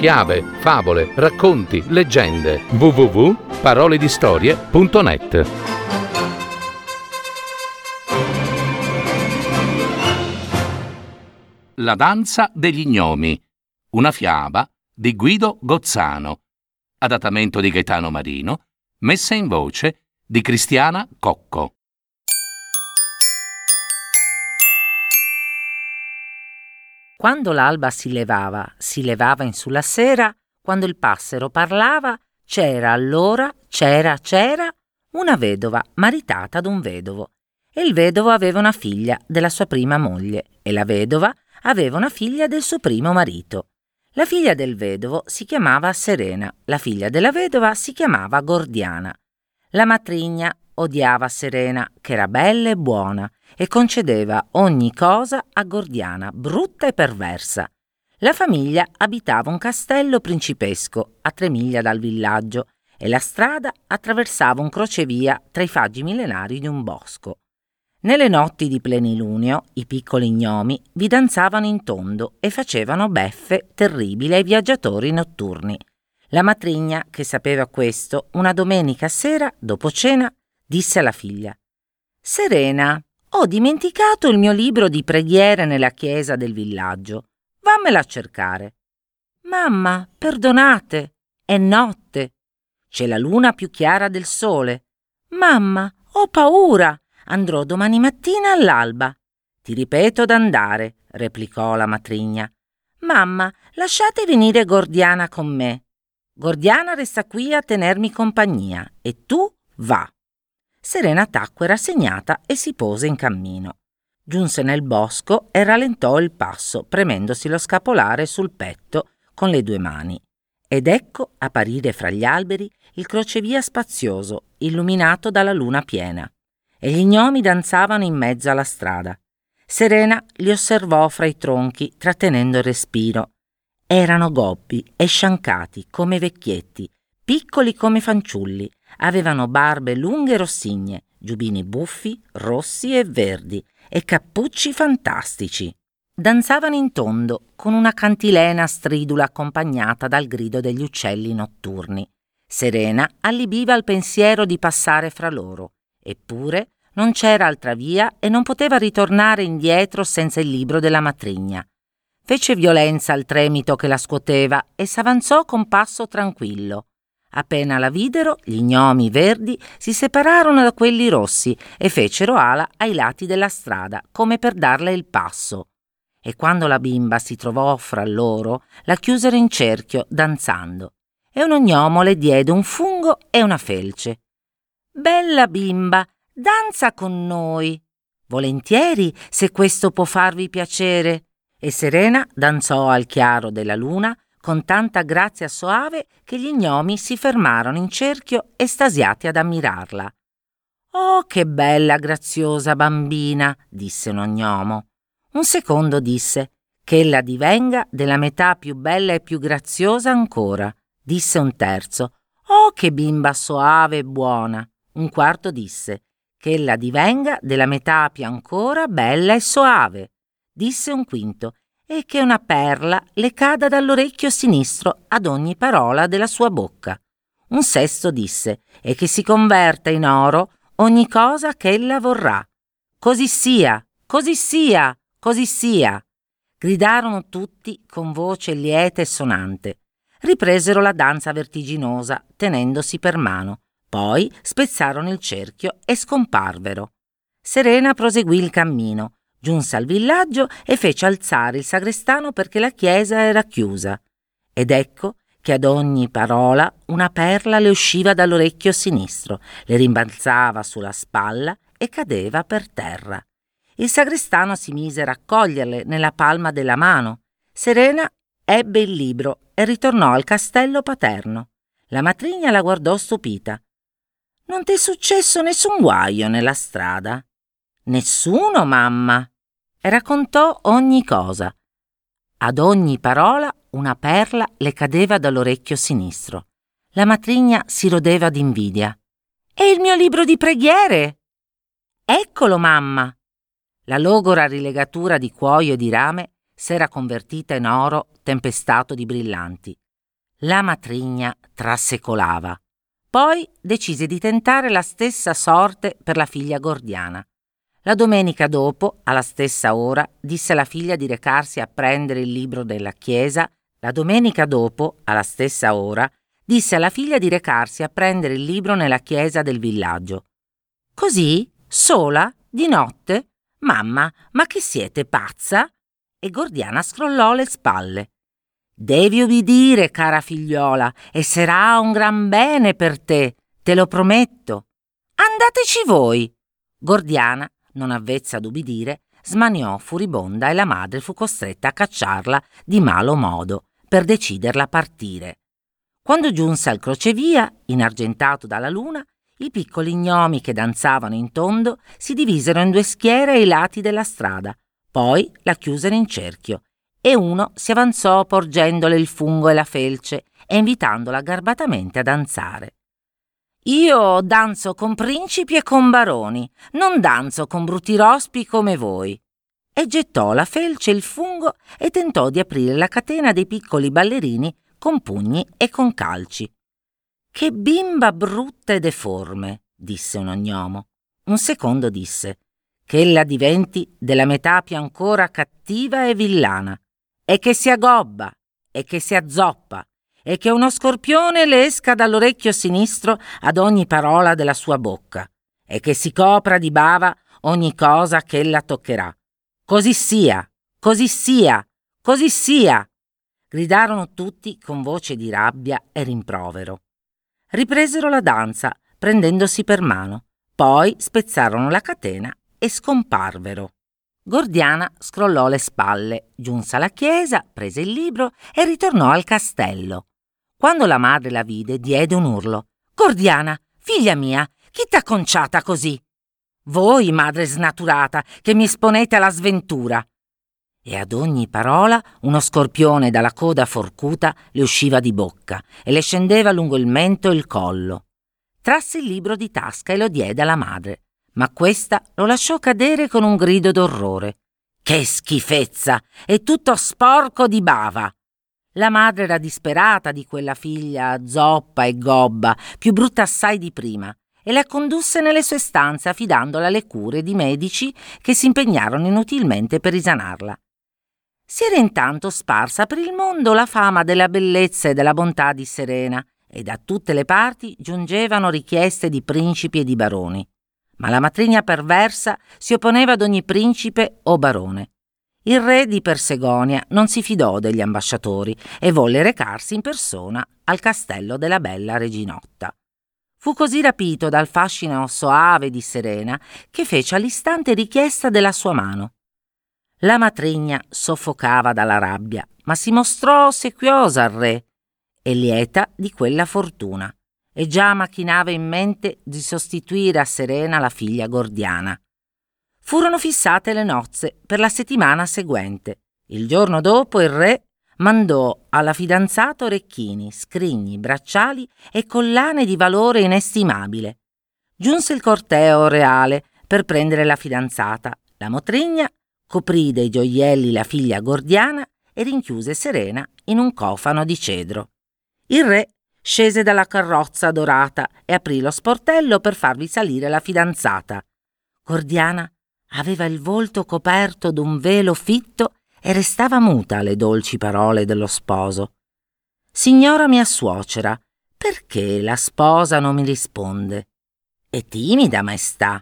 fiabe, favole, racconti, leggende. www.paroledistorie.net. La danza degli gnomi, una fiaba di Guido Gozzano, adattamento di Gaetano Marino, messa in voce di Cristiana Cocco. Quando l'alba si levava in sulla sera, quando il passero parlava, c'era allora, c'era, una vedova maritata ad un vedovo. E il vedovo aveva una figlia della sua prima moglie e la vedova aveva una figlia del suo primo marito. La figlia del vedovo si chiamava Serena, la figlia della vedova si chiamava Gordiana. La matrigna odiava Serena, che era bella e buona, e concedeva ogni cosa a Gordiana, brutta e perversa. La famiglia abitava un castello principesco a 3 miglia dal villaggio e la strada attraversava un crocevia tra i faggi millenari di un bosco. Nelle notti di plenilunio i piccoli gnomi vi danzavano in tondo e facevano beffe terribili ai viaggiatori notturni. La matrigna, che sapeva questo, una domenica sera, dopo cena, disse alla figlia: «Serena, ho dimenticato il mio libro di preghiere nella chiesa del villaggio. Vammela a cercare». «Mamma, perdonate, è notte. C'è la luna più chiara del sole». «Mamma, ho paura. Andrò domani mattina all'alba». «Ti ripeto d'andare», replicò la matrigna. «Mamma, lasciate venire Gordiana con me. Gordiana resta qui a tenermi compagnia e tu va». Serena tacque rassegnata e si pose in cammino. Giunse nel bosco e rallentò il passo, premendosi lo scapolare sul petto con le 2 mani. Ed ecco apparire fra gli alberi il crocevia spazioso, illuminato dalla luna piena. E gli gnomi danzavano in mezzo alla strada. Serena li osservò fra i tronchi, trattenendo il respiro. Erano gobbi e sciancati come vecchietti, piccoli come fanciulli. Avevano barbe lunghe e rossigne, giubbini buffi, rossi e verdi e cappucci fantastici. Danzavano in tondo con una cantilena stridula accompagnata dal grido degli uccelli notturni. Serena allibiva al pensiero di passare fra loro, eppure non c'era altra via e non poteva ritornare indietro senza il libro della matrigna. Fece violenza al tremito che la scuoteva e s'avanzò con passo tranquillo. Appena la videro, gli gnomi verdi si separarono da quelli rossi e fecero ala ai lati della strada, come per darle il passo. E quando la bimba si trovò fra loro, la chiusero in cerchio, danzando. E un gnomo le diede un fungo e una felce. «Bella bimba, danza con noi». «Volentieri, se questo può farvi piacere». E Serena danzò al chiaro della luna, con tanta grazia soave che gli gnomi si fermarono in cerchio estasiati ad ammirarla. «Oh, che bella graziosa bambina», disse un gnomo. Un secondo disse: «Che ella divenga della metà più bella e più graziosa ancora», disse un terzo. «Oh, che bimba soave e buona». Un quarto disse: «Che ella divenga della metà più ancora bella e soave», disse un quinto. E che una perla le cada dall'orecchio sinistro ad ogni parola della sua bocca. Un sesto disse: «E che si converta in oro ogni cosa che ella vorrà». «Così sia, così sia, così sia», gridarono tutti con voce lieta e sonante. Ripresero la danza vertiginosa, tenendosi per mano. Poi spezzarono il cerchio e scomparvero. Serena proseguì il cammino. Giunse al villaggio e fece alzare il sagrestano perché la chiesa era chiusa. Ed ecco che ad ogni parola una perla le usciva dall'orecchio sinistro, le rimbalzava sulla spalla e cadeva per terra. Il sagrestano si mise a raccoglierle nella palma della mano. Serena ebbe il libro e ritornò al castello paterno. La matrigna la guardò stupita. «Non t'è successo nessun guaio nella strada?» «Nessuno, mamma». E raccontò ogni cosa. Ad ogni parola una perla le cadeva dall'orecchio sinistro. La matrigna si rodeva d'invidia. «E il mio libro di preghiere?» «Eccolo, mamma». La logora rilegatura di cuoio e di rame s'era convertita in oro tempestato di brillanti. La matrigna trasecolava. Poi decise di tentare la stessa sorte per la figlia Gordiana. La domenica dopo, alla stessa ora, disse alla figlia di recarsi a prendere il libro della chiesa. La domenica dopo, alla stessa ora, disse alla figlia di recarsi a prendere il libro nella chiesa del villaggio. Così, sola, di notte? Mamma, ma che siete pazza? E Gordiana scrollò le spalle. Devi ubbidire, cara figliola, e sarà un gran bene per te, te lo prometto. Andateci voi. Gordiana, non avvezza ad ubbidire, smaniò furibonda e la madre fu costretta a cacciarla di malo modo per deciderla a partire. Quando giunse al crocevia, inargentato dalla luna, i piccoli gnomi che danzavano in tondo si divisero in due schiere ai lati della strada, poi la chiusero in cerchio e uno si avanzò porgendole il fungo e la felce e invitandola garbatamente a danzare. Io danzo con principi e con baroni, non danzo con brutti rospi come voi. E gettò la felce e il fungo e tentò di aprire la catena dei piccoli ballerini con pugni e con calci. Che bimba brutta e deforme, disse un gnomo. Un secondo disse, che ella diventi della metà più ancora cattiva e villana, e che si agobba, e che si azzoppa, e che uno scorpione le esca dall'orecchio sinistro ad ogni parola della sua bocca, e che si copra di bava ogni cosa che ella toccherà. Così sia, così sia, così sia! Gridarono tutti con voce di rabbia e rimprovero. Ripresero la danza, prendendosi per mano, poi spezzarono la catena e scomparvero. Gordiana scrollò le spalle, giunse alla chiesa, prese il libro e ritornò al castello. Quando la madre la vide, diede un urlo. Gordiana, figlia mia, chi t'ha conciata così? Voi, madre snaturata, che mi esponete alla sventura! E ad ogni parola uno scorpione dalla coda forcuta le usciva di bocca e le scendeva lungo il mento e il collo. Trasse il libro di tasca e lo diede alla madre, ma questa lo lasciò cadere con un grido d'orrore. Che schifezza! È tutto sporco di bava! La madre era disperata di quella figlia zoppa e gobba, più brutta assai di prima, e la condusse nelle sue stanze affidandola alle cure di medici che si impegnarono inutilmente per risanarla. Si era intanto sparsa per il mondo la fama della bellezza e della bontà di Serena e da tutte le parti giungevano richieste di principi e di baroni. Ma la matrigna perversa si opponeva ad ogni principe o barone. Il re di Persegonia non si fidò degli ambasciatori e volle recarsi in persona al castello della bella reginotta. Fu così rapito dal fascino soave di Serena che fece all'istante richiesta della sua mano. La matrigna soffocava dalla rabbia, ma si mostrò ossequiosa al re e lieta di quella fortuna, e già macchinava in mente di sostituire a Serena la figlia Gordiana. Furono fissate le nozze per la settimana seguente. Il giorno dopo il re mandò alla fidanzata orecchini, scrigni, bracciali e collane di valore inestimabile. Giunse il corteo reale per prendere la fidanzata. La matrigna coprì dei gioielli la figlia Gordiana e rinchiuse Serena in un cofano di cedro. Il re scese dalla carrozza dorata e aprì lo sportello per farvi salire la fidanzata. Gordiana aveva il volto coperto d'un velo fitto e restava muta alle dolci parole dello sposo. Signora mia suocera, perché la sposa non mi risponde? È timida, maestà.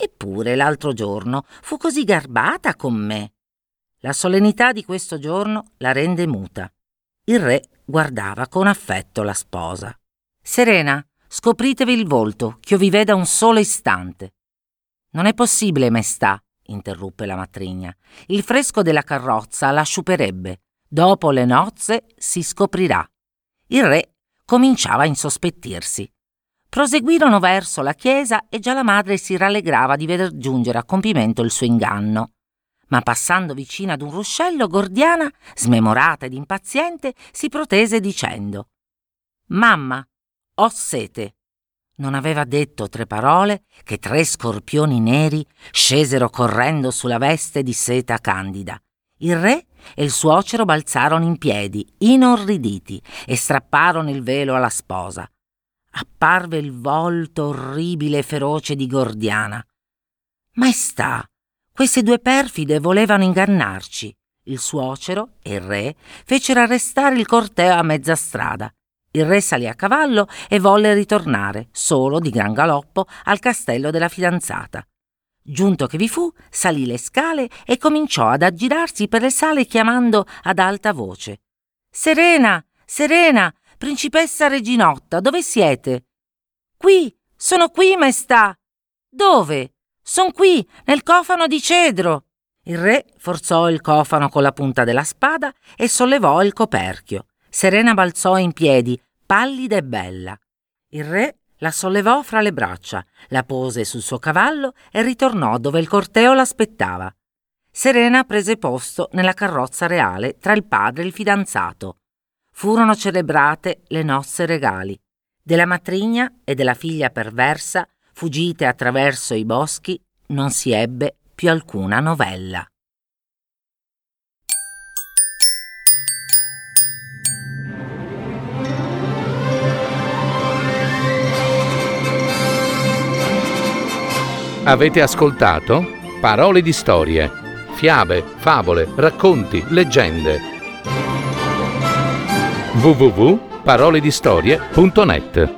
Eppure l'altro giorno fu così garbata con me. La solennità di questo giorno la rende muta. Il re guardava con affetto la sposa. Serena, scopritevi il volto, ch'io vi veda un solo istante. Non è possibile, maestà, interruppe la matrigna. Il fresco della carrozza la sciuperebbe. Dopo le nozze si scoprirà. Il re cominciava a insospettirsi. Proseguirono verso la chiesa e già la madre si rallegrava di veder giungere a compimento il suo inganno. Ma passando vicino ad un ruscello, Gordiana, smemorata ed impaziente, si protese dicendo «Mamma, ho sete!» Non aveva detto tre parole che tre scorpioni neri scesero correndo sulla veste di seta candida. Il re e il suocero balzarono in piedi, inorriditi, e strapparono il velo alla sposa. Apparve il volto orribile e feroce di Gordiana. «Maestà, queste due perfide volevano ingannarci». Il suocero e il re fecero arrestare il corteo a mezza strada. Il re salì a cavallo e volle ritornare, solo di gran galoppo, al castello della fidanzata. Giunto che vi fu, salì le scale e cominciò ad aggirarsi per le sale chiamando ad alta voce: «Serena, Serena, principessa Reginotta, dove siete?» «Qui, sono qui, maestà!» «Dove?» «Son qui, nel cofano di cedro!» Il re forzò il cofano con la punta della spada e sollevò il coperchio. Serena balzò in piedi, pallida e bella. Il re la sollevò fra le braccia, la pose sul suo cavallo e ritornò dove il corteo l'aspettava. Serena prese posto nella carrozza reale tra il padre e il fidanzato. Furono celebrate le nozze regali. Della matrigna e della figlia perversa, fuggite attraverso i boschi, non si ebbe più alcuna novella. Avete ascoltato Parole di storie, fiabe, favole, racconti, leggende. www.paroledistorie.net